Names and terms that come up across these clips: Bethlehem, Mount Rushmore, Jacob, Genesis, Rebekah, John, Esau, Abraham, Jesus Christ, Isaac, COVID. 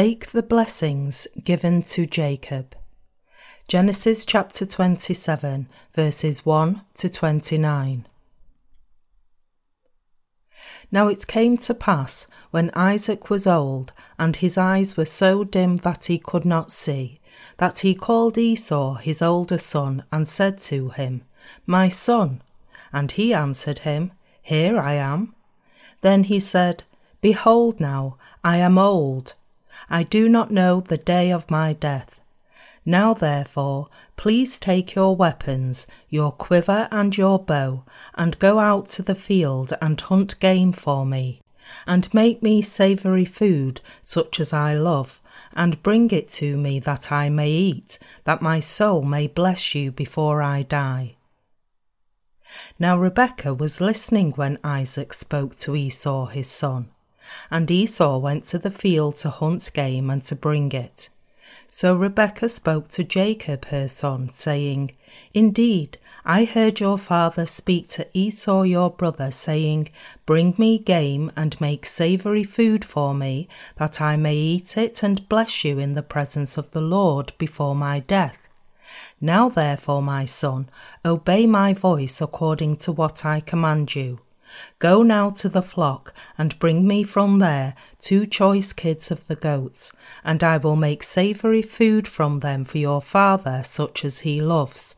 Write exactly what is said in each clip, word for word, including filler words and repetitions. Take the blessings given to Jacob. Genesis chapter twenty-seven, verses one to twenty-nine. Now it came to pass, when Isaac was old, and his eyes were so dim that he could not see, that he called Esau his older son, and said to him, My son. And he answered him, Here I am. Then he said, Behold now, I am old. I do not know the day of my death. Now therefore, please take your weapons, your quiver and your bow, and go out to the field and hunt game for me, and make me savoury food such as I love, and bring it to me that I may eat, that my soul may bless you before I die. Now Rebekah was listening when Isaac spoke to Esau his son, and Esau went to the field to hunt game and to bring it. So Rebekah spoke to Jacob her son, saying, Indeed, I heard your father speak to Esau your brother, saying, Bring me game and make savoury food for me, that I may eat it and bless you in the presence of the Lord before my death. Now therefore, my son, obey my voice according to what I command you. Go now to the flock, and bring me from there two choice kids of the goats, and I will make savoury food from them for your father, such as he loves.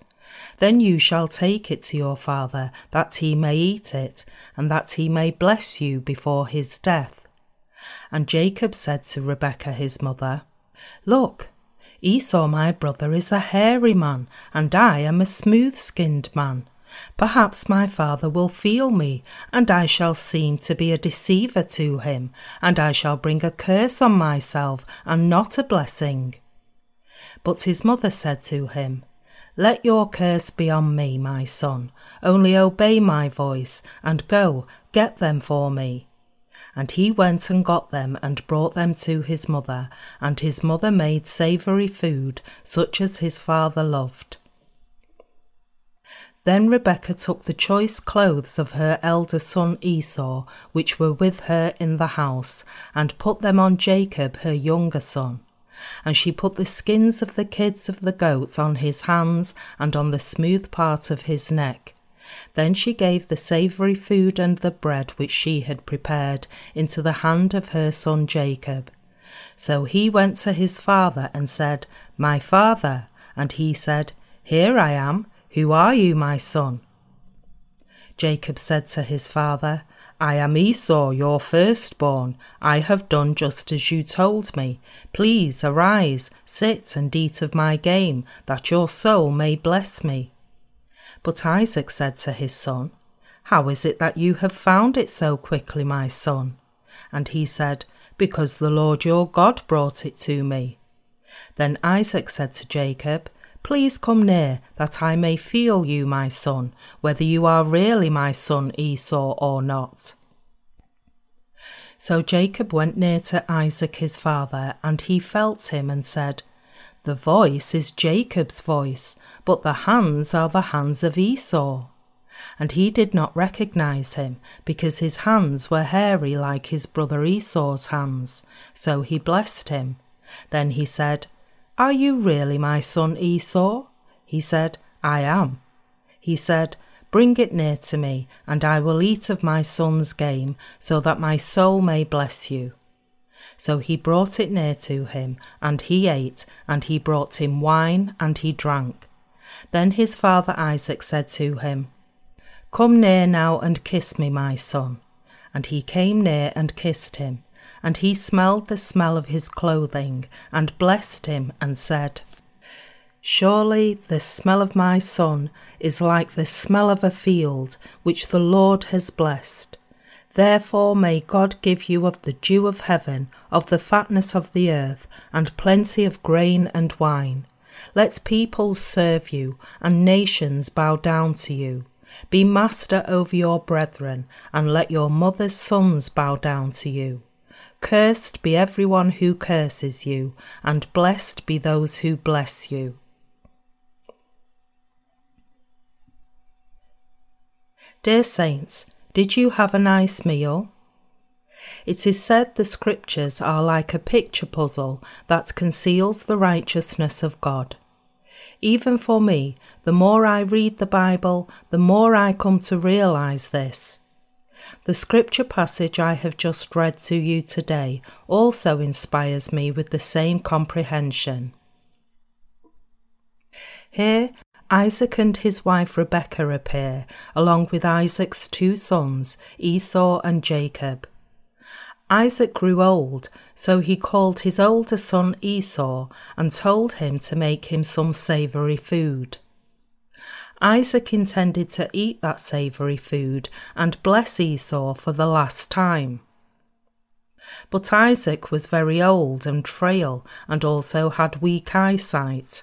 Then you shall take it to your father, that he may eat it, and that he may bless you before his death. And Jacob said to Rebekah his mother, Look, Esau my brother is a hairy man, and I am a smooth-skinned man. Perhaps my father will feel me, and I shall seem to be a deceiver to him, and I shall bring a curse on myself, and not a blessing. But his mother said to him, Let your curse be on me, my son, only obey my voice, and go, get them for me. And he went and got them, and brought them to his mother, and his mother made savoury food, such as his father loved. Then Rebekah took the choice clothes of her elder son Esau, which were with her in the house, and put them on Jacob her younger son. And she put the skins of the kids of the goats on his hands and on the smooth part of his neck. Then she gave the savoury food and the bread which she had prepared into the hand of her son Jacob. So he went to his father and said, My father. And he said, Here I am. Who are you, my son? Jacob said to his father, I am Esau, your firstborn. I have done just as you told me. Please arise, sit and eat of my game, that your soul may bless me. But Isaac said to his son, How is it that you have found it so quickly, my son? And he said, Because the Lord your God brought it to me. Then Isaac said to Jacob, Please come near, that I may feel you, my son, whether you are really my son Esau or not. So Jacob went near to Isaac his father, and he felt him and said, The voice is Jacob's voice, but the hands are the hands of Esau. And he did not recognize him, because his hands were hairy like his brother Esau's hands. So he blessed him. Then he said, Are you really my son Esau? He said, I am. He said, Bring it near to me, and I will eat of my son's game, so that my soul may bless you. So he brought it near to him, and he ate, and he brought him wine, and he drank. Then his father Isaac said to him, Come near now and kiss me, my son. And he came near and kissed him. And he smelled the smell of his clothing, and blessed him, and said, Surely the smell of my son is like the smell of a field, which the Lord has blessed. Therefore may God give you of the dew of heaven, of the fatness of the earth, and plenty of grain and wine. Let peoples serve you, and nations bow down to you. Be master over your brethren, and let your mother's sons bow down to you. Cursed be everyone who curses you, and blessed be those who bless you. Dear saints, did you have a nice meal? It is said the scriptures are like a picture puzzle that conceals the righteousness of God. Even for me, the more I read the Bible, the more I come to realise this. The scripture passage I have just read to you today also inspires me with the same comprehension. Here, Isaac and his wife Rebekah appear, along with Isaac's two sons, Esau and Jacob. Isaac grew old, so he called his older son Esau and told him to make him some savoury food. Isaac intended to eat that savoury food and bless Esau for the last time. But Isaac was very old and frail and also had weak eyesight.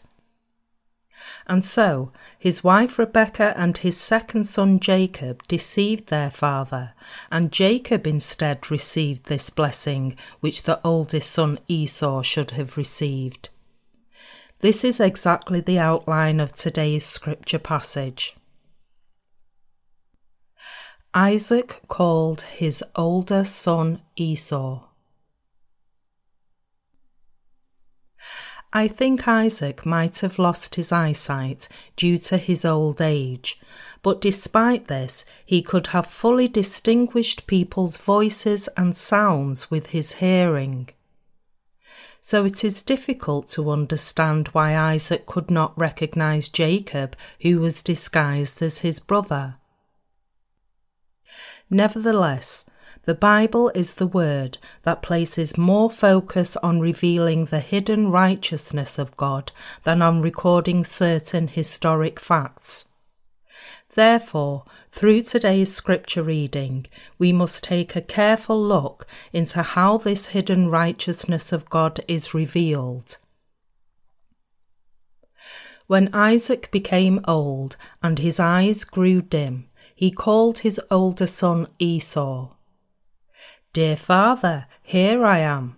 And so his wife Rebekah and his second son Jacob deceived their father, and Jacob instead received this blessing which the oldest son Esau should have received. This is exactly the outline of today's scripture passage. Isaac called his older son Esau. I think Isaac might have lost his eyesight due to his old age, but despite this, he could have fully distinguished people's voices and sounds with his hearing. So it is difficult to understand why Isaac could not recognize Jacob, who was disguised as his brother. Nevertheless, the Bible is the word that places more focus on revealing the hidden righteousness of God than on recording certain historic facts. Therefore, through today's scripture reading, we must take a careful look into how this hidden righteousness of God is revealed. When Isaac became old and his eyes grew dim, he called his older son Esau. "Dear father, here I am."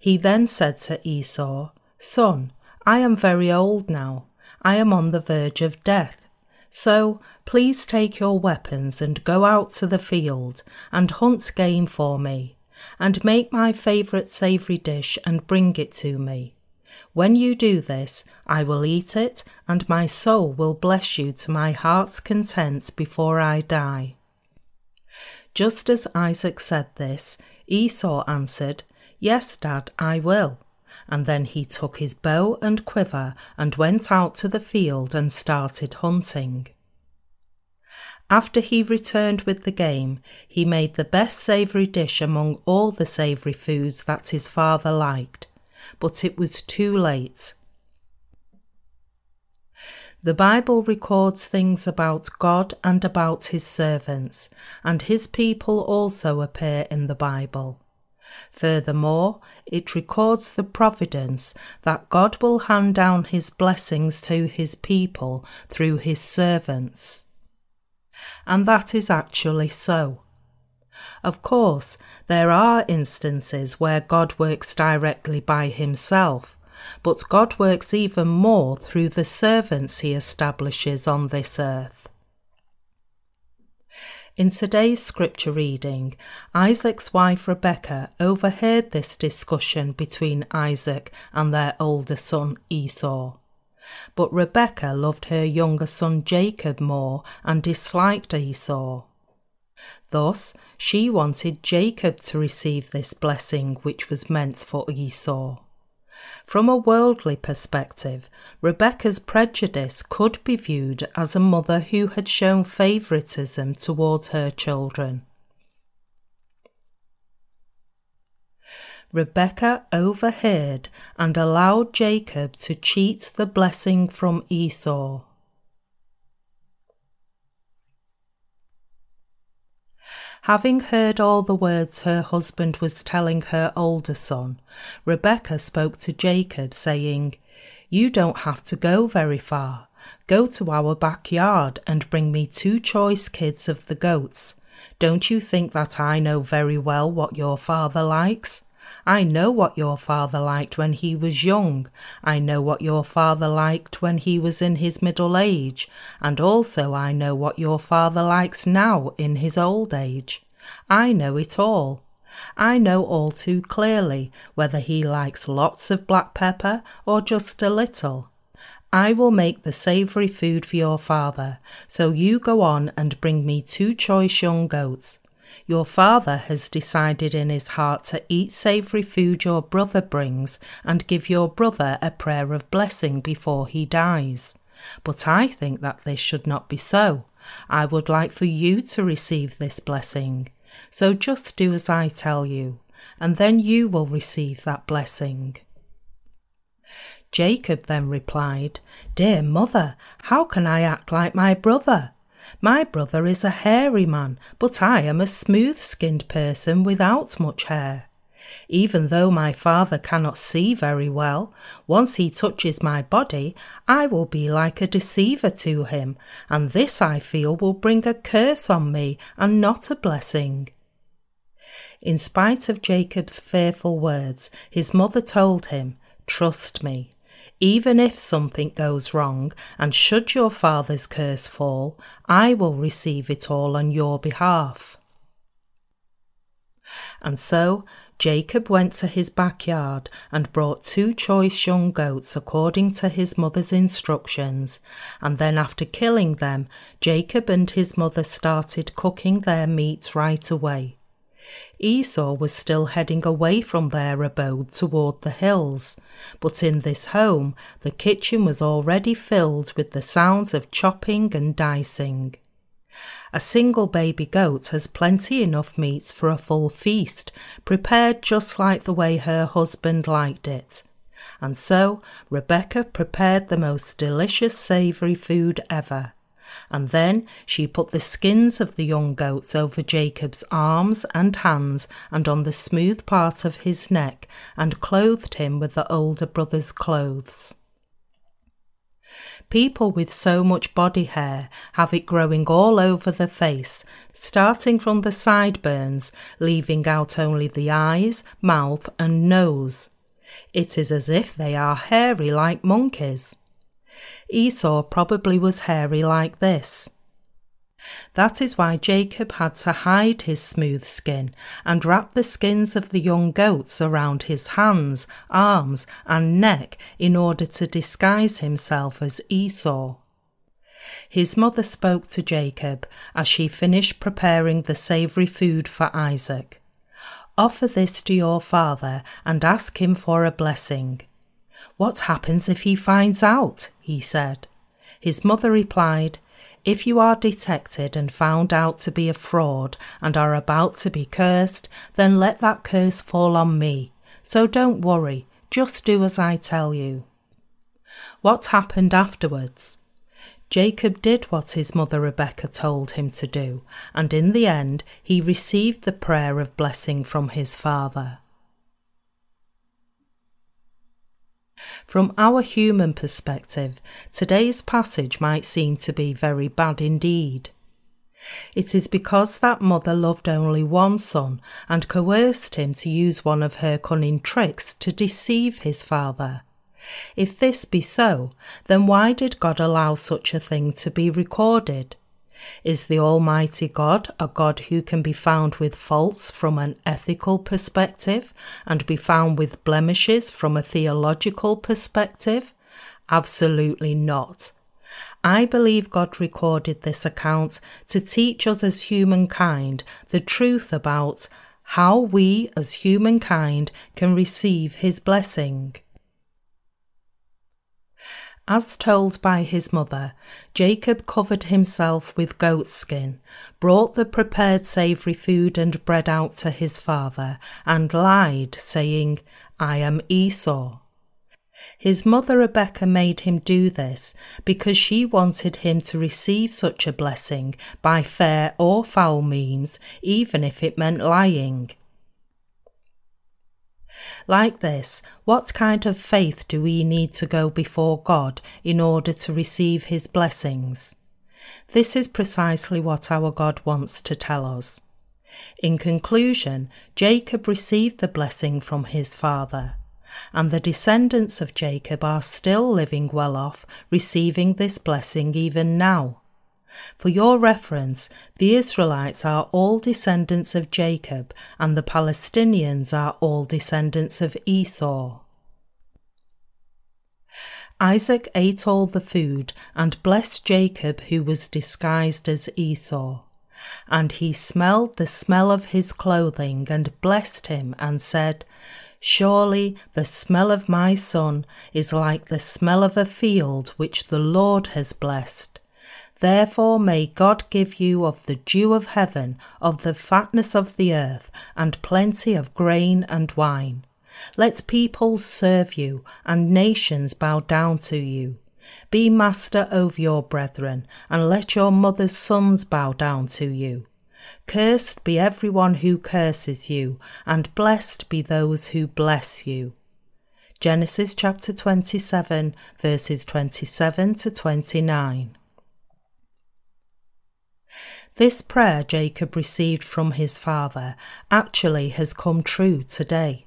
He then said to Esau, "Son, I am very old now. I am on the verge of death. So please take your weapons and go out to the field and hunt game for me, and make my favourite savoury dish and bring it to me. When you do this, I will eat it, and my soul will bless you to my heart's content before I die." Just as Isaac said this, Esau answered, "Yes, Dad, I will." And then he took his bow and quiver and went out to the field and started hunting. After he returned with the game, he made the best savoury dish among all the savoury foods that his father liked, but it was too late. The Bible records things about God and about his servants, and his people also appear in the Bible. Furthermore, it records the providence that God will hand down his blessings to his people through his servants. And that is actually so. Of course, there are instances where God works directly by himself, but God works even more through the servants he establishes on this earth. In today's scripture reading, Isaac's wife Rebekah overheard this discussion between Isaac and their older son Esau. But Rebekah loved her younger son Jacob more and disliked Esau. Thus, she wanted Jacob to receive this blessing which was meant for Esau. From a worldly perspective, Rebekah's prejudice could be viewed as a mother who had shown favouritism towards her children. Rebekah overheard and allowed Jacob to cheat the blessing from Esau. Having heard all the words her husband was telling her older son, Rebekah spoke to Jacob, saying, "You don't have to go very far. Go to our backyard and bring me two choice kids of the goats. Don't you think that I know very well what your father likes? I know what your father liked when he was young. I know what your father liked when he was in his middle age, and also I know what your father likes now in his old age. I know it all. I know all too clearly whether he likes lots of black pepper or just a little. I will make the savoury food for your father, so you go on and bring me two choice young goats. Your father has decided in his heart to eat savoury food your brother brings and give your brother a prayer of blessing before he dies. But I think that this should not be so. I would like for you to receive this blessing. So just do as I tell you, and then you will receive that blessing." Jacob then replied, "Dear mother, how can I act like my brother? My brother is a hairy man, but I am a smooth-skinned person without much hair. Even though my father cannot see very well, once he touches my body, I will be like a deceiver to him, and this I feel will bring a curse on me and not a blessing." In spite of Jacob's fearful words, his mother told him, "Trust me. Even if something goes wrong, and should your father's curse fall, I will receive it all on your behalf." And so Jacob went to his backyard and brought two choice young goats according to his mother's instructions, and then after killing them, Jacob and his mother started cooking their meat right away. Esau was still heading away from their abode toward the hills, but in this home the kitchen was already filled with the sounds of chopping and dicing. A single baby goat has plenty enough meat for a full feast, prepared just like the way her husband liked it. And so Rebekah prepared the most delicious savoury food ever. And then she put the skins of the young goats over Jacob's arms and hands and on the smooth part of his neck, and clothed him with the older brother's clothes. People with so much body hair have it growing all over the face, starting from the sideburns, leaving out only the eyes, mouth and nose. It is as if they are hairy like monkeys. Esau probably was hairy like this. That is why Jacob had to hide his smooth skin and wrap the skins of the young goats around his hands, arms, and neck in order to disguise himself as Esau. His mother spoke to Jacob as she finished preparing the savoury food for Isaac. "Offer this to your father and ask him for a blessing." "What happens if he finds out?" he said. His mother replied, "If you are detected and found out to be a fraud and are about to be cursed, then let that curse fall on me. So don't worry, just do as I tell you." What happened afterwards? Jacob did what his mother Rebekah told him to do, and in the end he received the prayer of blessing from his father. From our human perspective, today's passage might seem to be very bad indeed. It is because that mother loved only one son and coerced him to use one of her cunning tricks to deceive his father. If this be so, then why did God allow such a thing to be recorded? Is the Almighty God a God who can be found with faults from an ethical perspective and be found with blemishes from a theological perspective? Absolutely not. I believe God recorded this account to teach us as humankind the truth about how we as humankind can receive his blessing. As told by his mother, Jacob covered himself with goat skin, brought the prepared savoury food and bread out to his father, and lied, saying, "I am Esau." His mother Rebekah made him do this because she wanted him to receive such a blessing by fair or foul means, even if it meant lying. Like this, what kind of faith do we need to go before God in order to receive his blessings? This is precisely what our God wants to tell us. In conclusion, Jacob received the blessing from his father, and the descendants of Jacob are still living well off, receiving this blessing even now. For your reference, the Israelites are all descendants of Jacob, and the Palestinians are all descendants of Esau. Isaac ate all the food and blessed Jacob, who was disguised as Esau. And he smelled the smell of his clothing and blessed him and said, "Surely the smell of my son is like the smell of a field which the Lord has blessed. Therefore may God give you of the dew of heaven, of the fatness of the earth, and plenty of grain and wine. Let peoples serve you, and nations bow down to you. Be master over your brethren, and let your mother's sons bow down to you. Cursed be everyone who curses you, and blessed be those who bless you." Genesis chapter twenty-seven, verses twenty-seven to twenty-nine. This prayer Jacob received from his father actually has come true today,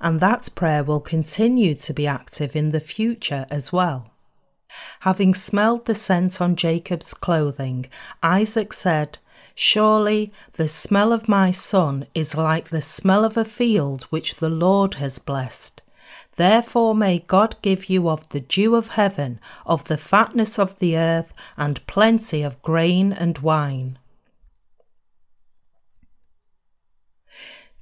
and that prayer will continue to be active in the future as well. Having smelled the scent on Jacob's clothing, Isaac said, "Surely the smell of my son is like the smell of a field which the Lord has blessed. Therefore may God give you of the dew of heaven, of the fatness of the earth, and plenty of grain and wine."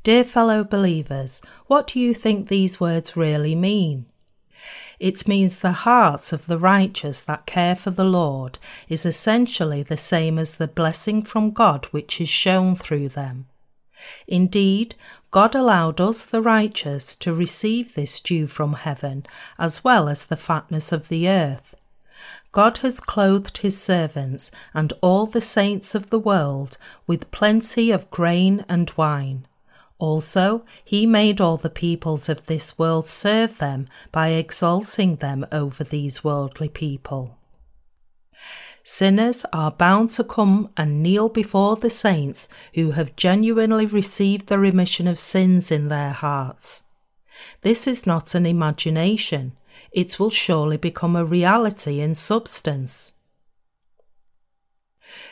Dear fellow believers, what do you think these words really mean? It means the heart of the righteous that care for the Lord is essentially the same as the blessing from God which is shown through them. Indeed, God allowed us, the righteous, to receive this dew from heaven, as well as the fatness of the earth. God has clothed his servants and all the saints of the world with plenty of grain and wine. Also, he made all the peoples of this world serve them by exalting them over these worldly people. Sinners are bound to come and kneel before the saints who have genuinely received the remission of sins in their hearts. This is not an imagination. It will surely become a reality in substance.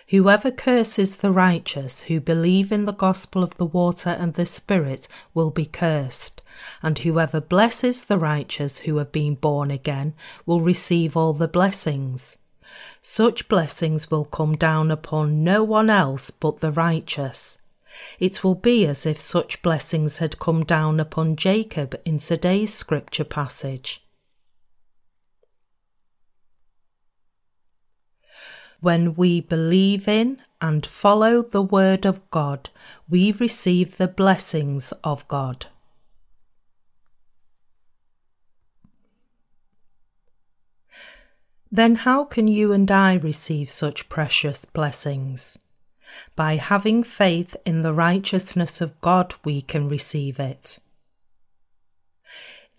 Whoever curses the righteous who believe in the gospel of the water and the Spirit will be cursed, and whoever blesses the righteous who have been born again will receive all the blessings. Such blessings will come down upon no one else but the righteous. It will be as if such blessings had come down upon Jacob in today's scripture passage. When we believe in and follow the word of God, we receive the blessings of God. Then how can you and I receive such precious blessings? By having faith in the righteousness of God, we can receive it.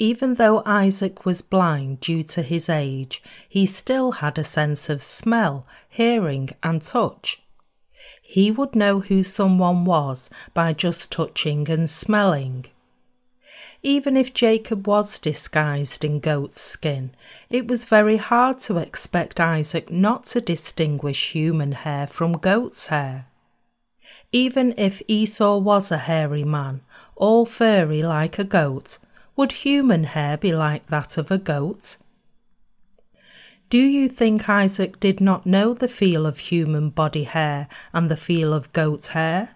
Even though Isaac was blind due to his age, he still had a sense of smell, hearing, and touch. He would know who someone was by just touching and smelling. Even if Jacob was disguised in goat's skin, it was very hard to expect Isaac not to distinguish human hair from goat's hair. Even if Esau was a hairy man, all furry like a goat, would human hair be like that of a goat? Do you think Isaac did not know the feel of human body hair and the feel of goat hair?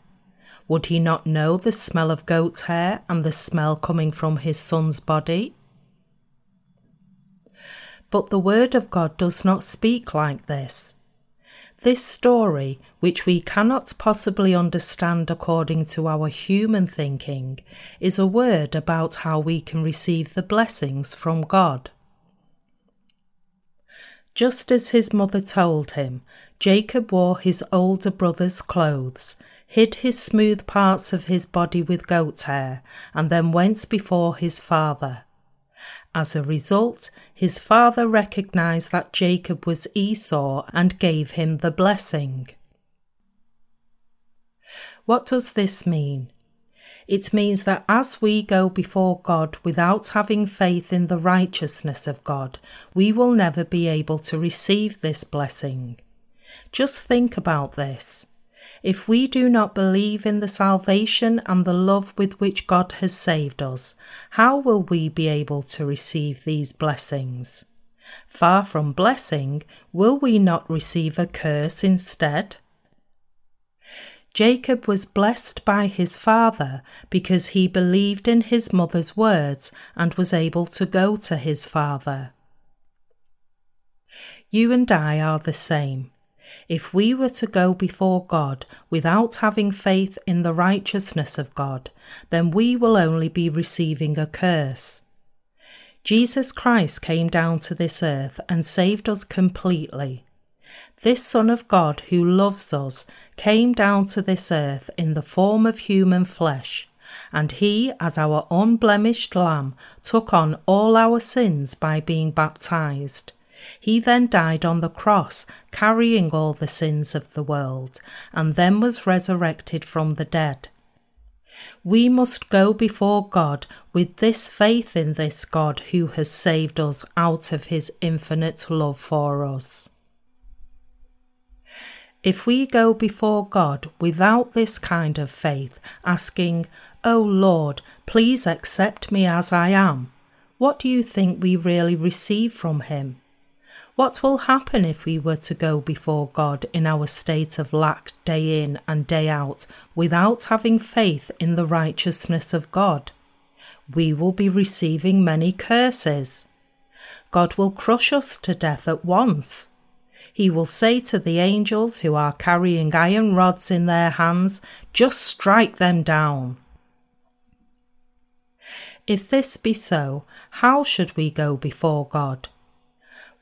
Would he not know the smell of goat hair and the smell coming from his son's body? But the Word of God does not speak like this. This story, which we cannot possibly understand according to our human thinking, is a word about how we can receive the blessings from God. Just as his mother told him, Jacob wore his older brother's clothes, hid his smooth parts of his body with goat hair, and then went before his father. As a result, his father recognized that Jacob was Esau and gave him the blessing. What does this mean? It means that as we go before God without having faith in the righteousness of God, we will never be able to receive this blessing. Just think about this. If we do not believe in the salvation and the love with which God has saved us, how will we be able to receive these blessings? Far from blessing, will we not receive a curse instead? Jacob was blessed by his father because he believed in his mother's words and was able to go to his father. You and I are the same. If we were to go before God without having faith in the righteousness of God, then we will only be receiving a curse. Jesus Christ came down to this earth and saved us completely. This Son of God who loves us came down to this earth in the form of human flesh, and he, as our unblemished lamb, took on all our sins by being baptized. He then died on the cross, carrying all the sins of the world, and then was resurrected from the dead. We must go before God with this faith in this God who has saved us out of his infinite love for us. If we go before God without this kind of faith, asking, "Oh Lord, please accept me as I am," what do you think we really receive from him? What will happen if we were to go before God in our state of lack day in and day out without having faith in the righteousness of God? We will be receiving many curses. God will crush us to death at once. He will say to the angels who are carrying iron rods in their hands, "Just strike them down." If this be so, how should we go before God?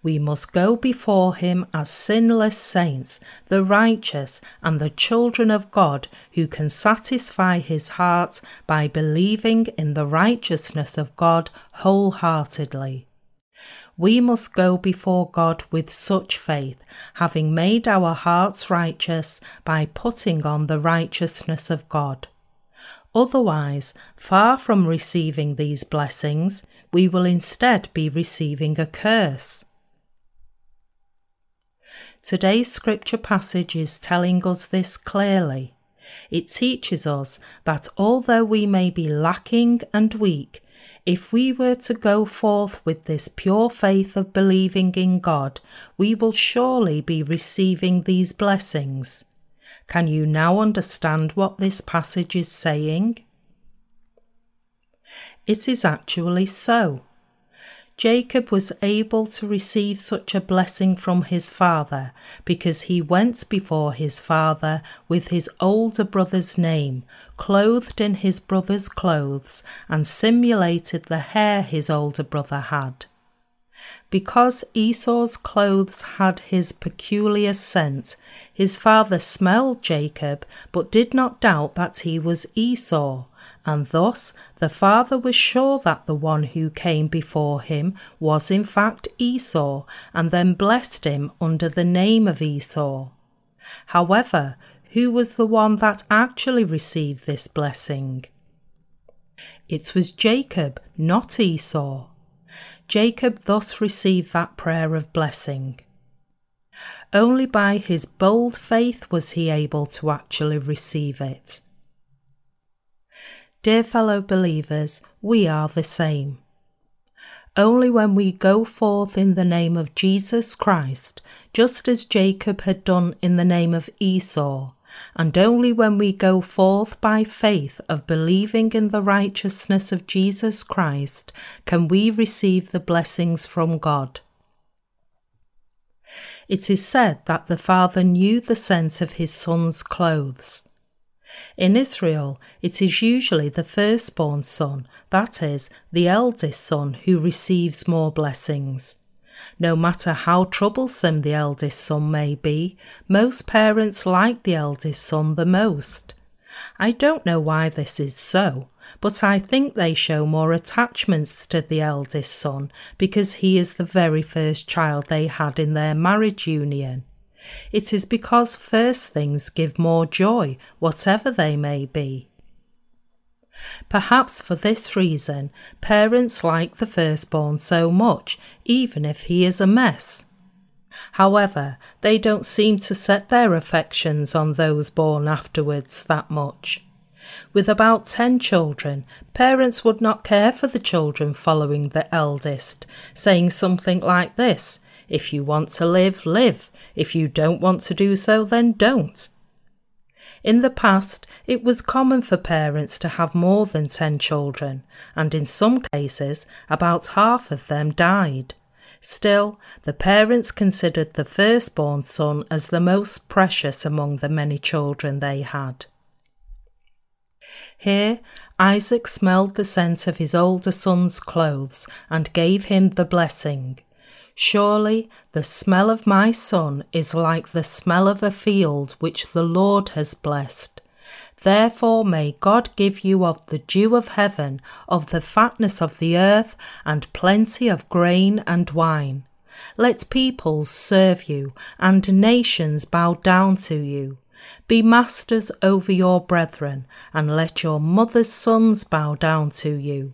We must go before him as sinless saints, the righteous and the children of God who can satisfy his heart by believing in the righteousness of God wholeheartedly. We must go before God with such faith, having made our hearts righteous by putting on the righteousness of God. Otherwise, far from receiving these blessings, we will instead be receiving a curse. Today's scripture passage is telling us this clearly. It teaches us that although we may be lacking and weak, if we were to go forth with this pure faith of believing in God, we will surely be receiving these blessings. Can you now understand what this passage is saying? It is actually so. Jacob was able to receive such a blessing from his father because he went before his father with his older brother's name, clothed in his brother's clothes, and simulated the hair his older brother had. Because Esau's clothes had his peculiar scent, his father smelled Jacob but did not doubt that he was Esau. And thus the father was sure that the one who came before him was in fact Esau, and then blessed him under the name of Esau. However, who was the one that actually received this blessing? It was Jacob, not Esau. Jacob thus received that prayer of blessing. Only by his bold faith was he able to actually receive it. Dear fellow believers, we are the same. Only when we go forth in the name of Jesus Christ, just as Jacob had done in the name of Esau, and only when we go forth by faith of believing in the righteousness of Jesus Christ, can we receive the blessings from God. It is said that the father knew the scent of his son's clothes. In Israel, it is usually the firstborn son, that is, the eldest son, who receives more blessings. No matter how troublesome the eldest son may be, most parents like the eldest son the most. I don't know why this is so, but I think they show more attachments to the eldest son because he is the very first child they had in their marriage union. It is because first things give more joy, whatever they may be. Perhaps for this reason, parents like the firstborn so much, even if he is a mess. However, they don't seem to set their affections on those born afterwards that much. With about ten children, parents would not care for the children following the eldest, saying something like this: if you want to live, live. If you don't want to do so, then don't. In the past, it was common for parents to have more than ten children, and in some cases, about half of them died. Still, the parents considered the firstborn son as the most precious among the many children they had. Here, Isaac smelled the scent of his older son's clothes and gave him the blessing. Surely the smell of my son is like the smell of a field which the Lord has blessed. Therefore may God give you of the dew of heaven, of the fatness of the earth, and plenty of grain and wine. Let peoples serve you, and nations bow down to you. Be masters over your brethren, and let your mother's sons bow down to you.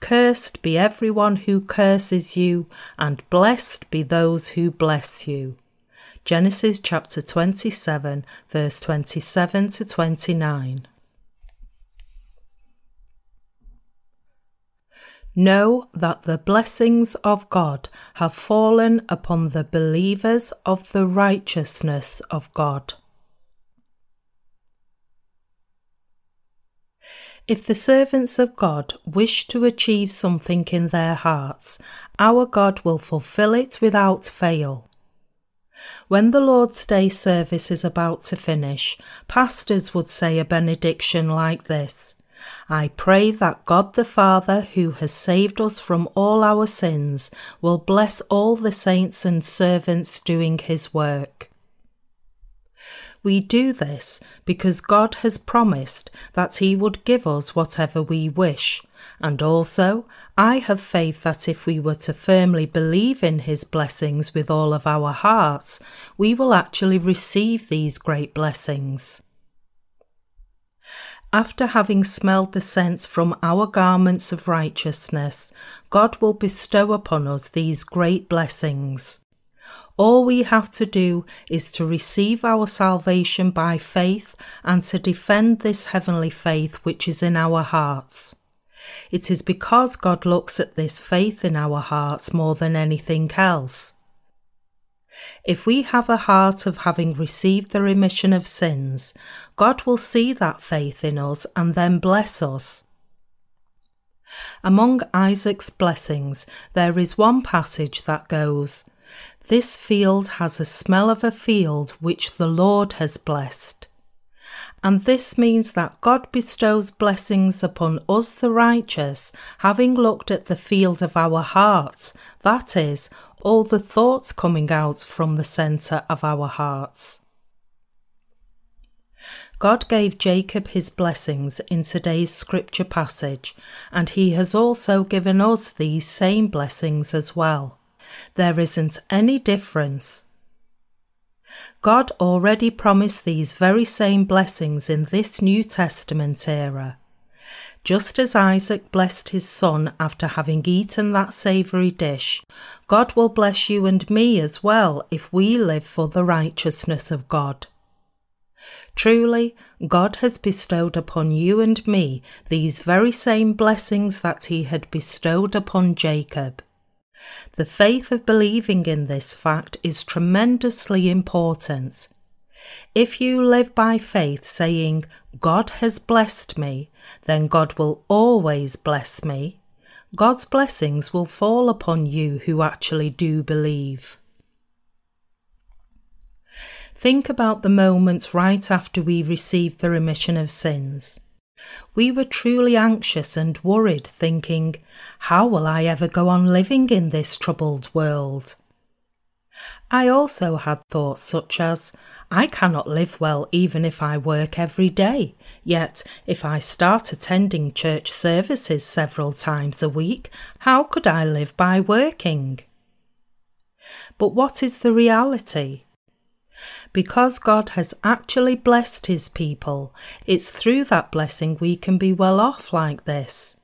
Cursed be everyone who curses you, and blessed be those who bless you. Genesis chapter twenty-seven, verse twenty-seven to twenty-nine. Know that the blessings of God have fallen upon the believers of the righteousness of God. If the servants of God wish to achieve something in their hearts, our God will fulfill it without fail. When the Lord's Day service is about to finish, pastors would say a benediction like this: I pray that God the Father, who has saved us from all our sins, will bless all the saints and servants doing his work. We do this because God has promised that he would give us whatever we wish, and also I have faith that if we were to firmly believe in his blessings with all of our hearts, we will actually receive these great blessings. After having smelled the scent from our garments of righteousness, God will bestow upon us these great blessings. All we have to do is to receive our salvation by faith and to defend this heavenly faith which is in our hearts. It is because God looks at this faith in our hearts more than anything else. If we have a heart of having received the remission of sins, God will see that faith in us and then bless us. Among Isaac's blessings, there is one passage that goes, "This field has a smell of a field which the Lord has blessed." And this means that God bestows blessings upon us the righteous, having looked at the field of our hearts, that is, all the thoughts coming out from the centre of our hearts. God gave Jacob his blessings in today's scripture passage, and he has also given us these same blessings as well. There isn't any difference. God already promised these very same blessings in this New Testament era. Just as Isaac blessed his son after having eaten that savoury dish, God will bless you and me as well if we live for the righteousness of God. Truly, God has bestowed upon you and me these very same blessings that he had bestowed upon Jacob. The faith of believing in this fact is tremendously important. If you live by faith saying, God has blessed me, then God will always bless me. God's blessings will fall upon you who actually do believe. Think about the moments right after we received the remission of sins. We were truly anxious and worried, thinking, how will I ever go on living in this troubled world? I also had thoughts such as, I cannot live well even if I work every day, yet if I start attending church services several times a week, how could I live by working? But what is the reality? Because God has actually blessed his people, it's through that blessing we can be well off like this.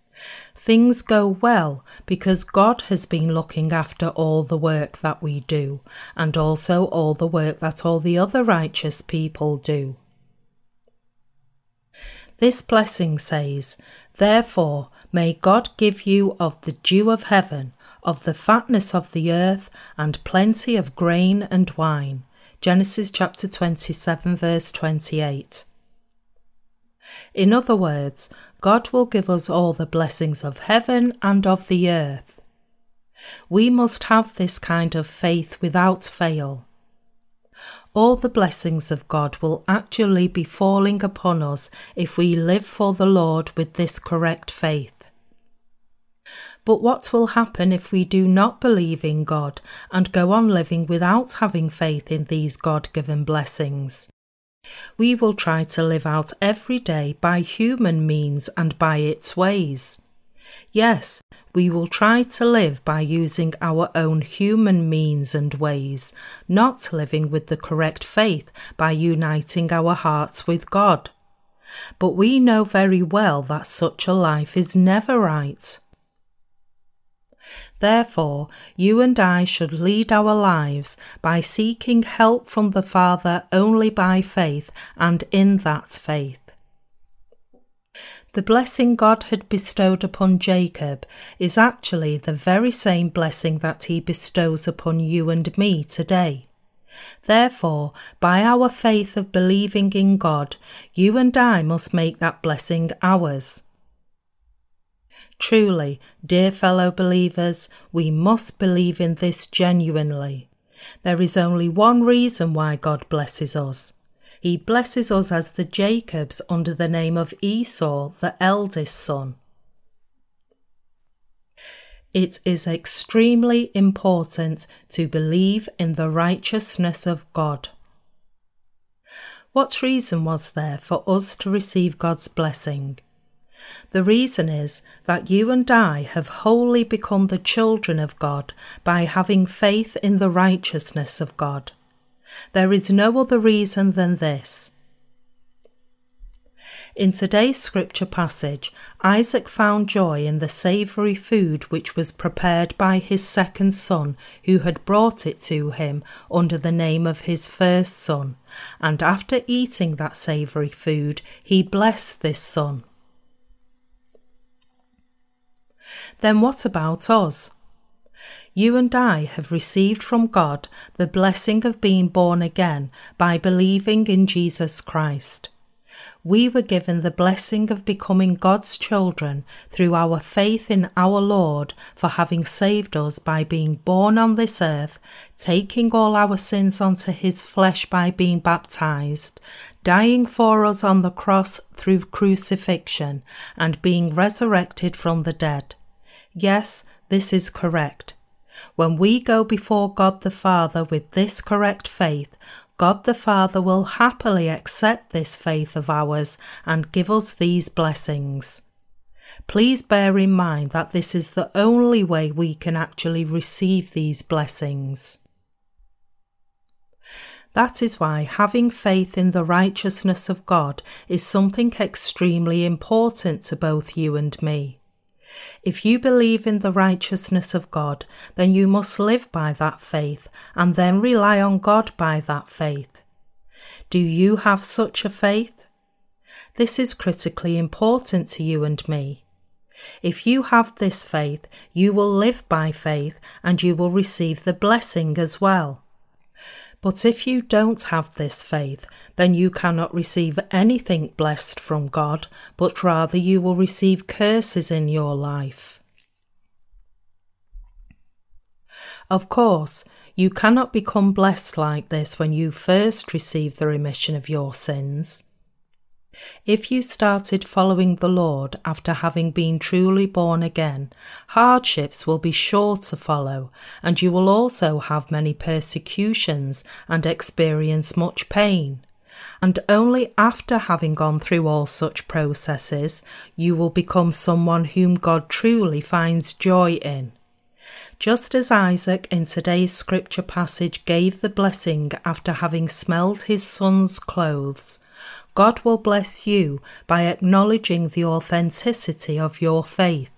Things go well because God has been looking after all the work that we do, and also all the work that all the other righteous people do. This blessing says, "Therefore may God give you of the dew of heaven, of the fatness of the earth, and plenty of grain and wine." Genesis chapter twenty-seven, verse twenty-eight. In other words, God will give us all the blessings of heaven and of the earth. We must have this kind of faith without fail. All the blessings of God will actually be falling upon us if we live for the Lord with this correct faith. But what will happen if we do not believe in God and go on living without having faith in these God-given blessings? We will try to live out every day by human means and by its ways. Yes, we will try to live by using our own human means and ways, not living with the correct faith by uniting our hearts with God. But we know very well that such a life is never right. Therefore, you and I should lead our lives by seeking help from the Father only by faith and in that faith. The blessing God had bestowed upon Jacob is actually the very same blessing that he bestows upon you and me today. Therefore, by our faith of believing in God, you and I must make that blessing ours. Truly, dear fellow believers, we must believe in this genuinely. There is only one reason why God blesses us. He blesses us as the Jacobs under the name of Esau, the eldest son. It is extremely important to believe in the righteousness of God. What reason was there for us to receive God's blessing? The reason is that you and I have wholly become the children of God by having faith in the righteousness of God. There is no other reason than this. In today's scripture passage, Isaac found joy in the savoury food which was prepared by his second son, who had brought it to him under the name of his first son, and after eating that savoury food, he blessed this son. Then what about us? You and I have received from God the blessing of being born again by believing in Jesus Christ. We were given the blessing of becoming God's children through our faith in our Lord for having saved us by being born on this earth, taking all our sins onto his flesh by being baptized, dying for us on the cross through crucifixion, and being resurrected from the dead. Yes, this is correct. When we go before God the Father with this correct faith, God the Father will happily accept this faith of ours and give us these blessings. Please bear in mind that this is the only way we can actually receive these blessings. That is why having faith in the righteousness of God is something extremely important to both you and me. If you believe in the righteousness of God, then you must live by that faith and then rely on God by that faith. Do you have such a faith? This is critically important to you and me. If you have this faith, you will live by faith and you will receive the blessing as well. But if you don't have this faith, then you cannot receive anything blessed from God, but rather you will receive curses in your life. Of course, you cannot become blessed like this when you first receive the remission of your sins. If you started following the Lord after having been truly born again, hardships will be sure to follow, and you will also have many persecutions and experience much pain. And only after having gone through all such processes, you will become someone whom God truly finds joy in. Just as Isaac in today's scripture passage gave the blessing after having smelled his son's clothes, God will bless you by acknowledging the authenticity of your faith.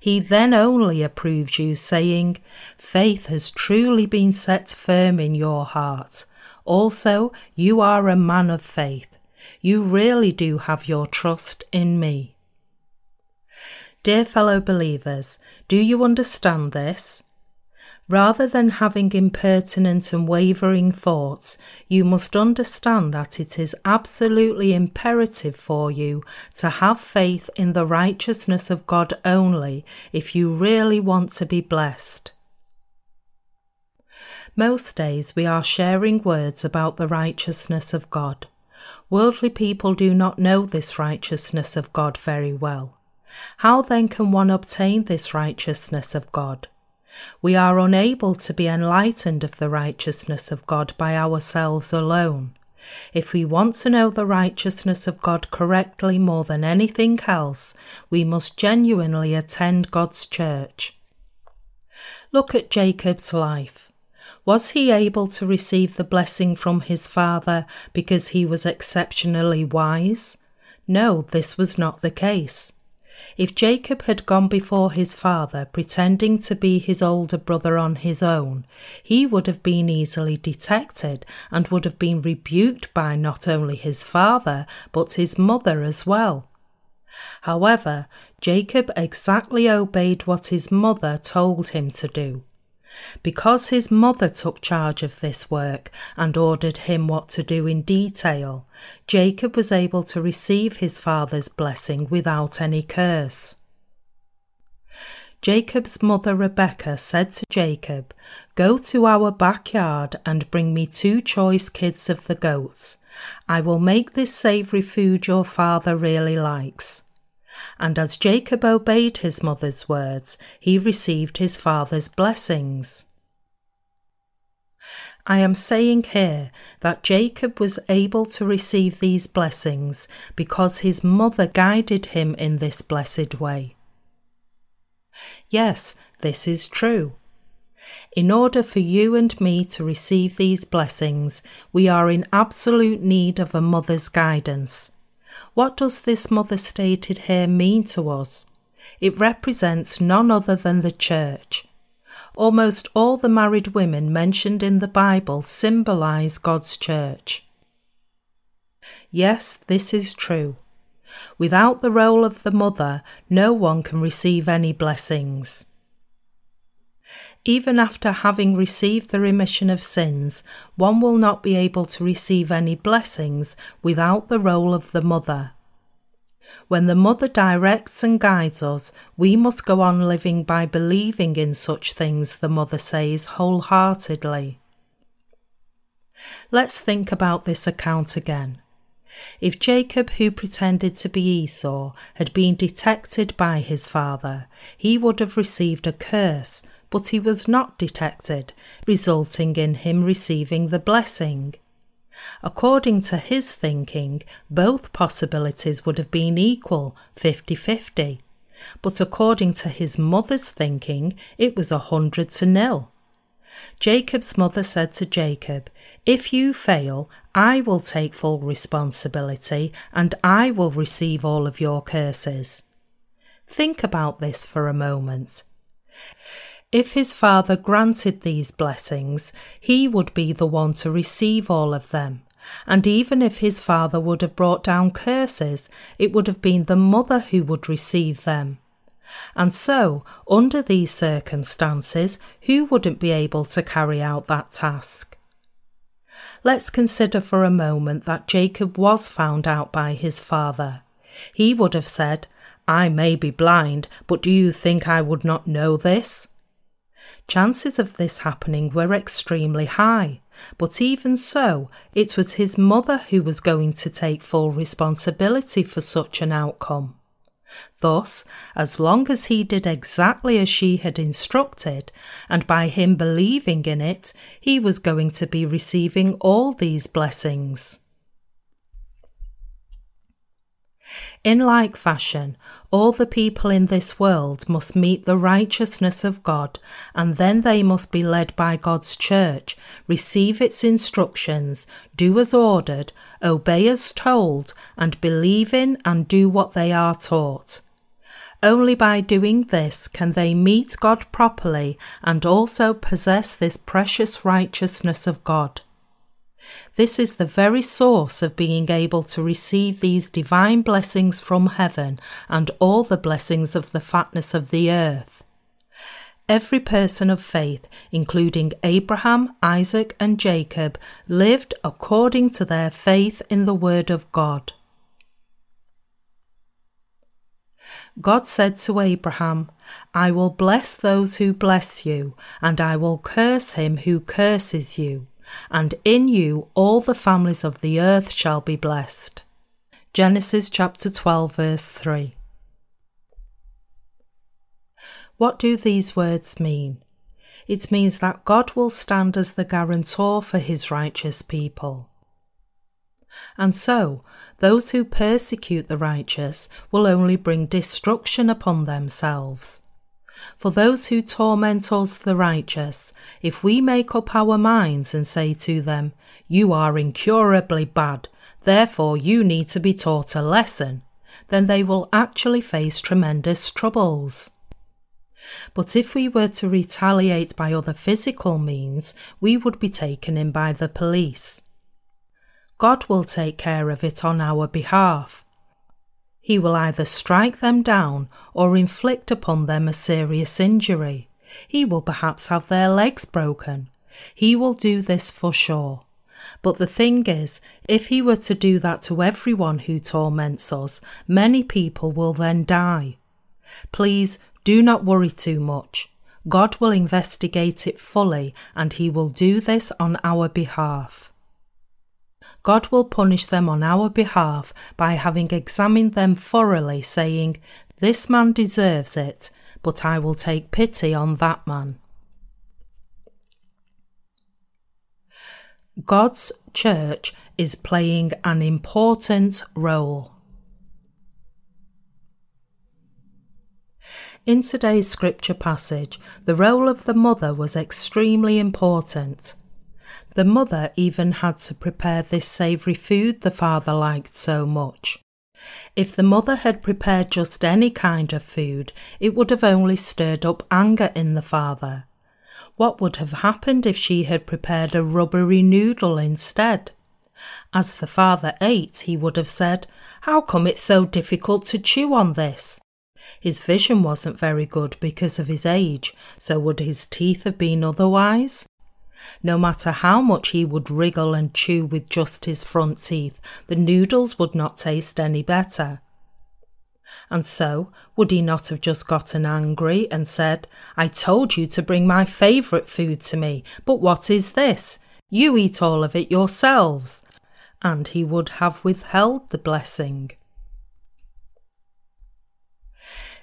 He then only approves you, saying, "Faith has truly been set firm in your heart. Also, you are a man of faith. You really do have your trust in me." Dear fellow believers, do you understand this? Rather than having impertinent and wavering thoughts, you must understand that it is absolutely imperative for you to have faith in the righteousness of God only if you really want to be blessed. Most days we are sharing words about the righteousness of God. Worldly people do not know this righteousness of God very well. How then can one obtain this righteousness of God? We are unable to be enlightened of the righteousness of God by ourselves alone. If we want to know the righteousness of God correctly more than anything else, we must genuinely attend God's church. Look at Jacob's life. Was he able to receive the blessing from his father because he was exceptionally wise? No, this was not the case. If Jacob had gone before his father, pretending to be his older brother on his own, he would have been easily detected and would have been rebuked by not only his father, but his mother as well. However, Jacob exactly obeyed what his mother told him to do. Because his mother took charge of this work and ordered him what to do in detail, Jacob was able to receive his father's blessing without any curse. Jacob's mother Rebekah said to Jacob, "Go to our backyard and bring me two choice kids of the goats. I will make this savoury food your father really likes." And as Jacob obeyed his mother's words, he received his father's blessings. I am saying here that Jacob was able to receive these blessings because his mother guided him in this blessed way. Yes, this is true. In order for you and me to receive these blessings, we are in absolute need of a mother's guidance. What does this mother stated here mean to us? It represents none other than the church. Almost all the married women mentioned in the Bible symbolize God's church. Yes, this is true. Without the role of the mother, no one can receive any blessings. Even after having received the remission of sins, one will not be able to receive any blessings without the role of the mother. When the mother directs and guides us, we must go on living by believing in such things, the mother says wholeheartedly. Let's think about this account again. If Jacob, who pretended to be Esau, had been detected by his father, he would have received a curse, but he was not detected, resulting in him receiving the blessing. According to his thinking, both possibilities would have been equal, fifty-fifty, but according to his mother's thinking, it was a hundred to nil. Jacob's mother said to Jacob, "If you fail, I will take full responsibility and I will receive all of your curses." Think about this for a moment. If his father granted these blessings, he would be the one to receive all of them. And even if his father would have brought down curses, it would have been the mother who would receive them. And so, under these circumstances, who wouldn't be able to carry out that task? Let's consider for a moment that Jacob was found out by his father. He would have said, "I may be blind, but do you think I would not know this?" Chances of this happening were extremely high, but even so, it was his mother who was going to take full responsibility for such an outcome. Thus, as long as he did exactly as she had instructed, and by him believing in it, he was going to be receiving all these blessings. In like fashion, all the people in this world must meet the righteousness of God, and then they must be led by God's church, receive its instructions, do as ordered, obey as told, and believe in and do what they are taught. Only by doing this can they meet God properly and also possess this precious righteousness of God. This is the very source of being able to receive these divine blessings from heaven and all the blessings of the fatness of the earth. Every person of faith, including Abraham, Isaac, and Jacob, lived according to their faith in the Word of God. God said to Abraham, "I will bless those who bless you, and I will curse him who curses you. And in you all the families of the earth shall be blessed." Genesis chapter twelve, verse three. What do these words mean? It means that God will stand as the guarantor for his righteous people. And so, those who persecute the righteous will only bring destruction upon themselves. For those who torment us, the righteous, if we make up our minds and say to them, "You are incurably bad, therefore you need to be taught a lesson," then they will actually face tremendous troubles. But if we were to retaliate by other physical means, we would be taken in by the police. God will take care of it on our behalf. He will either strike them down or inflict upon them a serious injury. He will perhaps have their legs broken. He will do this for sure. But the thing is, if he were to do that to everyone who torments us, many people will then die. Please do not worry too much. God will investigate it fully, and he will do this on our behalf. God will punish them on our behalf by having examined them thoroughly, saying, "This man deserves it, but I will take pity on that man." God's church is playing an important role. In today's scripture passage, the role of the mother was extremely important. The mother even had to prepare this savoury food the father liked so much. If the mother had prepared just any kind of food, it would have only stirred up anger in the father. What would have happened if she had prepared a rubbery noodle instead? As the father ate, he would have said, "How come it's so difficult to chew on this?" His vision wasn't very good because of his age, so would his teeth have been otherwise? No matter how much he would wriggle and chew with just his front teeth, the noodles would not taste any better. And so, would he not have just gotten angry and said, "I told you to bring my favourite food to me, but what is this? You eat all of it yourselves." And he would have withheld the blessing.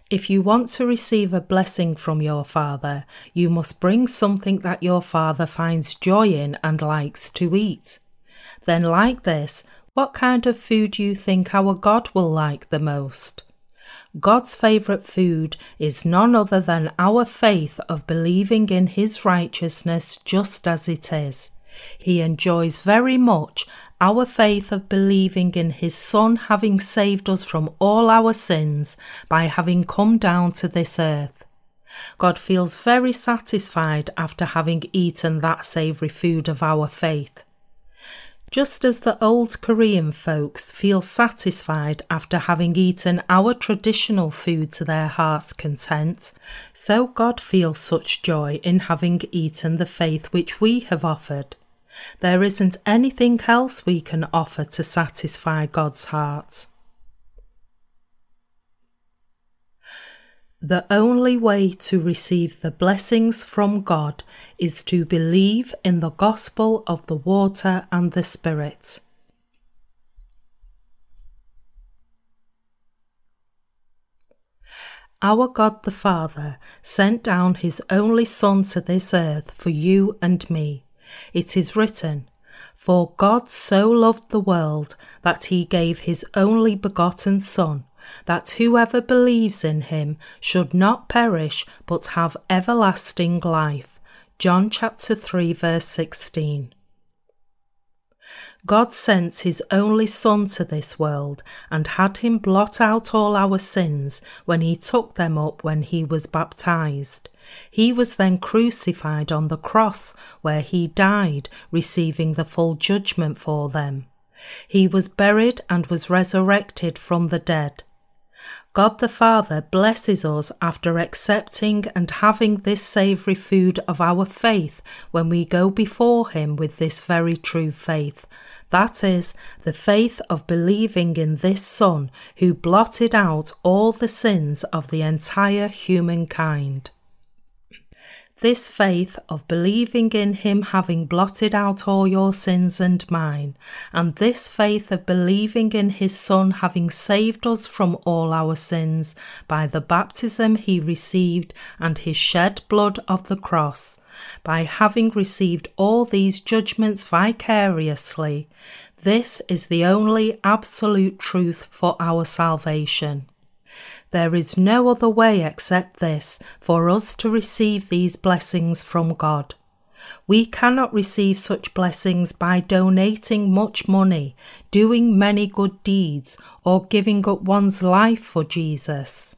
If you want to receive a blessing from your father, you must bring something that your father finds joy in and likes to eat. Then like this, what kind of food do you think our God will like the most? God's favourite food is none other than our faith of believing in his righteousness just as it is. He enjoys very much our faith of believing in his Son having saved us from all our sins by having come down to this earth. God feels very satisfied after having eaten that savoury food of our faith. Just as the old Korean folks feel satisfied after having eaten our traditional food to their heart's content, so God feels such joy in having eaten the faith which we have offered. There isn't anything else we can offer to satisfy God's heart. The only way to receive the blessings from God is to believe in the gospel of the water and the Spirit. Our God the Father sent down his only Son to this earth for you and me. It is written, For God so loved the world that he gave his only begotten Son, that whoever believes in him should not perish but have everlasting life. John chapter three verse sixteen. God sent his only Son to this world and had him blot out all our sins when he took them up when he was baptized. He was then crucified on the cross where he died, receiving the full judgment for them. He was buried and was resurrected from the dead. God the Father blesses us after accepting and having this savoury food of our faith when we go before him with this very true faith, that is, the faith of believing in this Son who blotted out all the sins of the entire humankind. This faith of believing in him having blotted out all your sins and mine, and this faith of believing in his Son having saved us from all our sins by the baptism he received and his shed blood of the cross, by having received all these judgments vicariously, this is the only absolute truth for our salvation. There is no other way except this for us to receive these blessings from God. We cannot receive such blessings by donating much money, doing many good deeds, or giving up one's life for Jesus.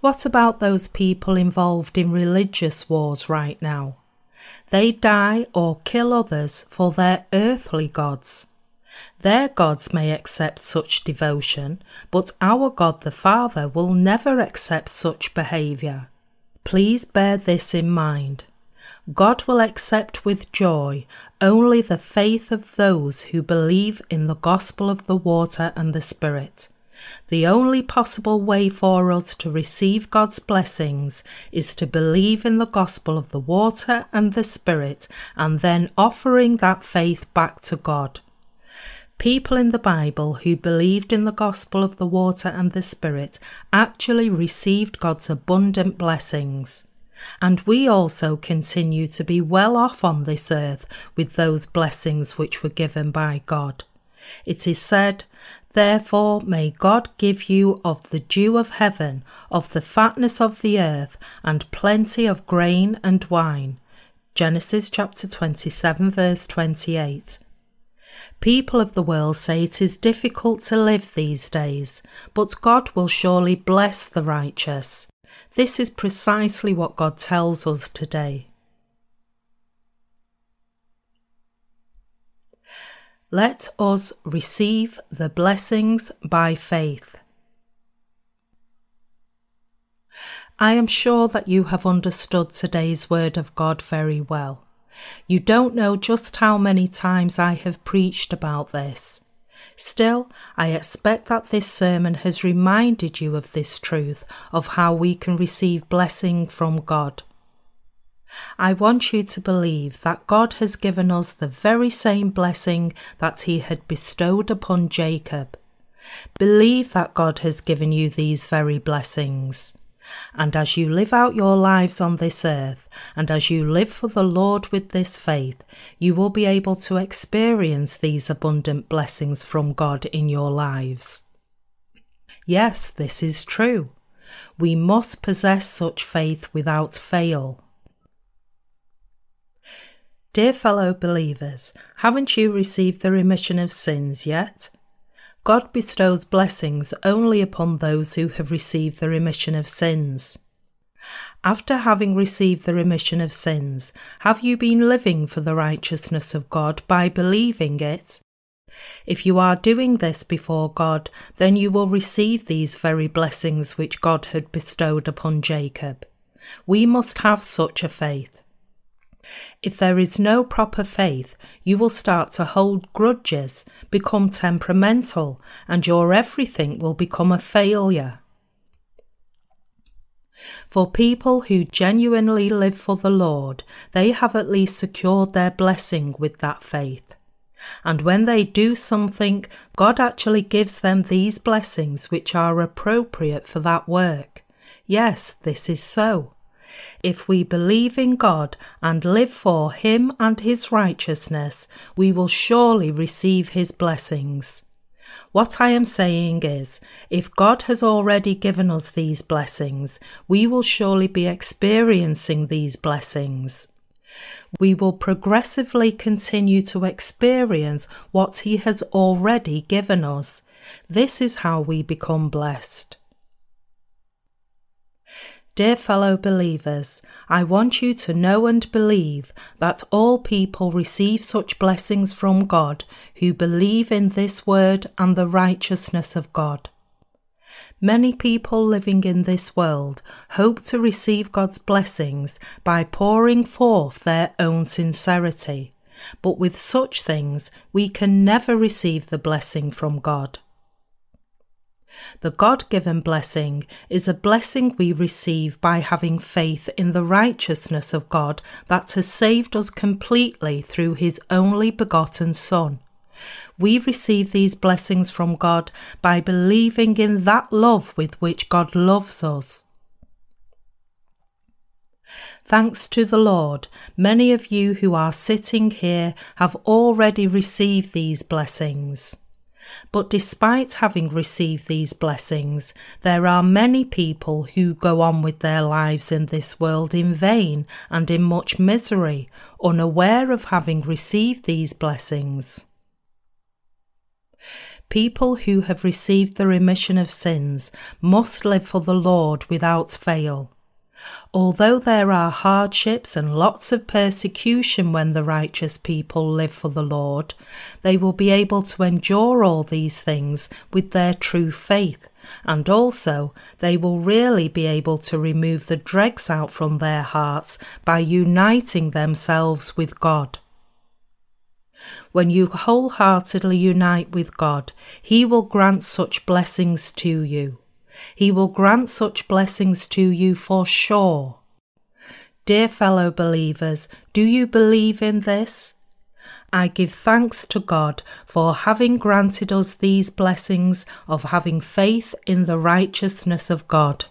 What about those people involved in religious wars right now? They die or kill others for their earthly gods. Their gods may accept such devotion, but our God the Father will never accept such behaviour. Please bear this in mind. God will accept with joy only the faith of those who believe in the gospel of the water and the Spirit. The only possible way for us to receive God's blessings is to believe in the gospel of the water and the Spirit and then offering that faith back to God. People in the Bible who believed in the gospel of the water and the Spirit actually received God's abundant blessings. And we also continue to be well off on this earth with those blessings which were given by God. It is said, "Therefore may God give you of the dew of heaven, of the fatness of the earth, and plenty of grain and wine." Genesis chapter twenty-seven verse twenty-eight. People of the world say it is difficult to live these days, but God will surely bless the righteous. This is precisely what God tells us today. Let us receive the blessings by faith. I am sure that you have understood today's word of God very well. You don't know just how many times I have preached about this. Still, I expect that this sermon has reminded you of this truth of how we can receive blessing from God. I want you to believe that God has given us the very same blessing that he had bestowed upon Jacob. Believe that God has given you these very blessings. And as you live out your lives on this earth, and as you live for the Lord with this faith, you will be able to experience these abundant blessings from God in your lives. Yes, this is true. We must possess such faith without fail. Dear fellow believers, haven't you received the remission of sins yet? God bestows blessings only upon those who have received the remission of sins. After having received the remission of sins, have you been living for the righteousness of God by believing it? If you are doing this before God, then you will receive these very blessings which God had bestowed upon Jacob. We must have such a faith. If there is no proper faith, you will start to hold grudges, become temperamental, and your everything will become a failure. For people who genuinely live for the Lord, they have at least secured their blessing with that faith. And when they do something, God actually gives them these blessings which are appropriate for that work. Yes, this is so. If we believe in God and live for Him and His righteousness, we will surely receive His blessings. What I am saying is, if God has already given us these blessings, we will surely be experiencing these blessings. We will progressively continue to experience what He has already given us. This is how we become blessed. Dear fellow believers, I want you to know and believe that all people receive such blessings from God who believe in this word and the righteousness of God. Many people living in this world hope to receive God's blessings by pouring forth their own sincerity, but with such things we can never receive the blessing from God. The God-given blessing is a blessing we receive by having faith in the righteousness of God that has saved us completely through His only begotten Son. We receive these blessings from God by believing in that love with which God loves us. Thanks to the Lord, many of you who are sitting here have already received these blessings. But despite having received these blessings, there are many people who go on with their lives in this world in vain and in much misery, unaware of having received these blessings. People who have received the remission of sins must live for the Lord without fail. Although there are hardships and lots of persecution when the righteous people live for the Lord, they will be able to endure all these things with their true faith, and also they will really be able to remove the dregs out from their hearts by uniting themselves with God. When you wholeheartedly unite with God, He will grant such blessings to you. He will grant such blessings to you for sure. Dear fellow believers, do you believe in this? I give thanks to God for having granted us these blessings of having faith in the righteousness of God.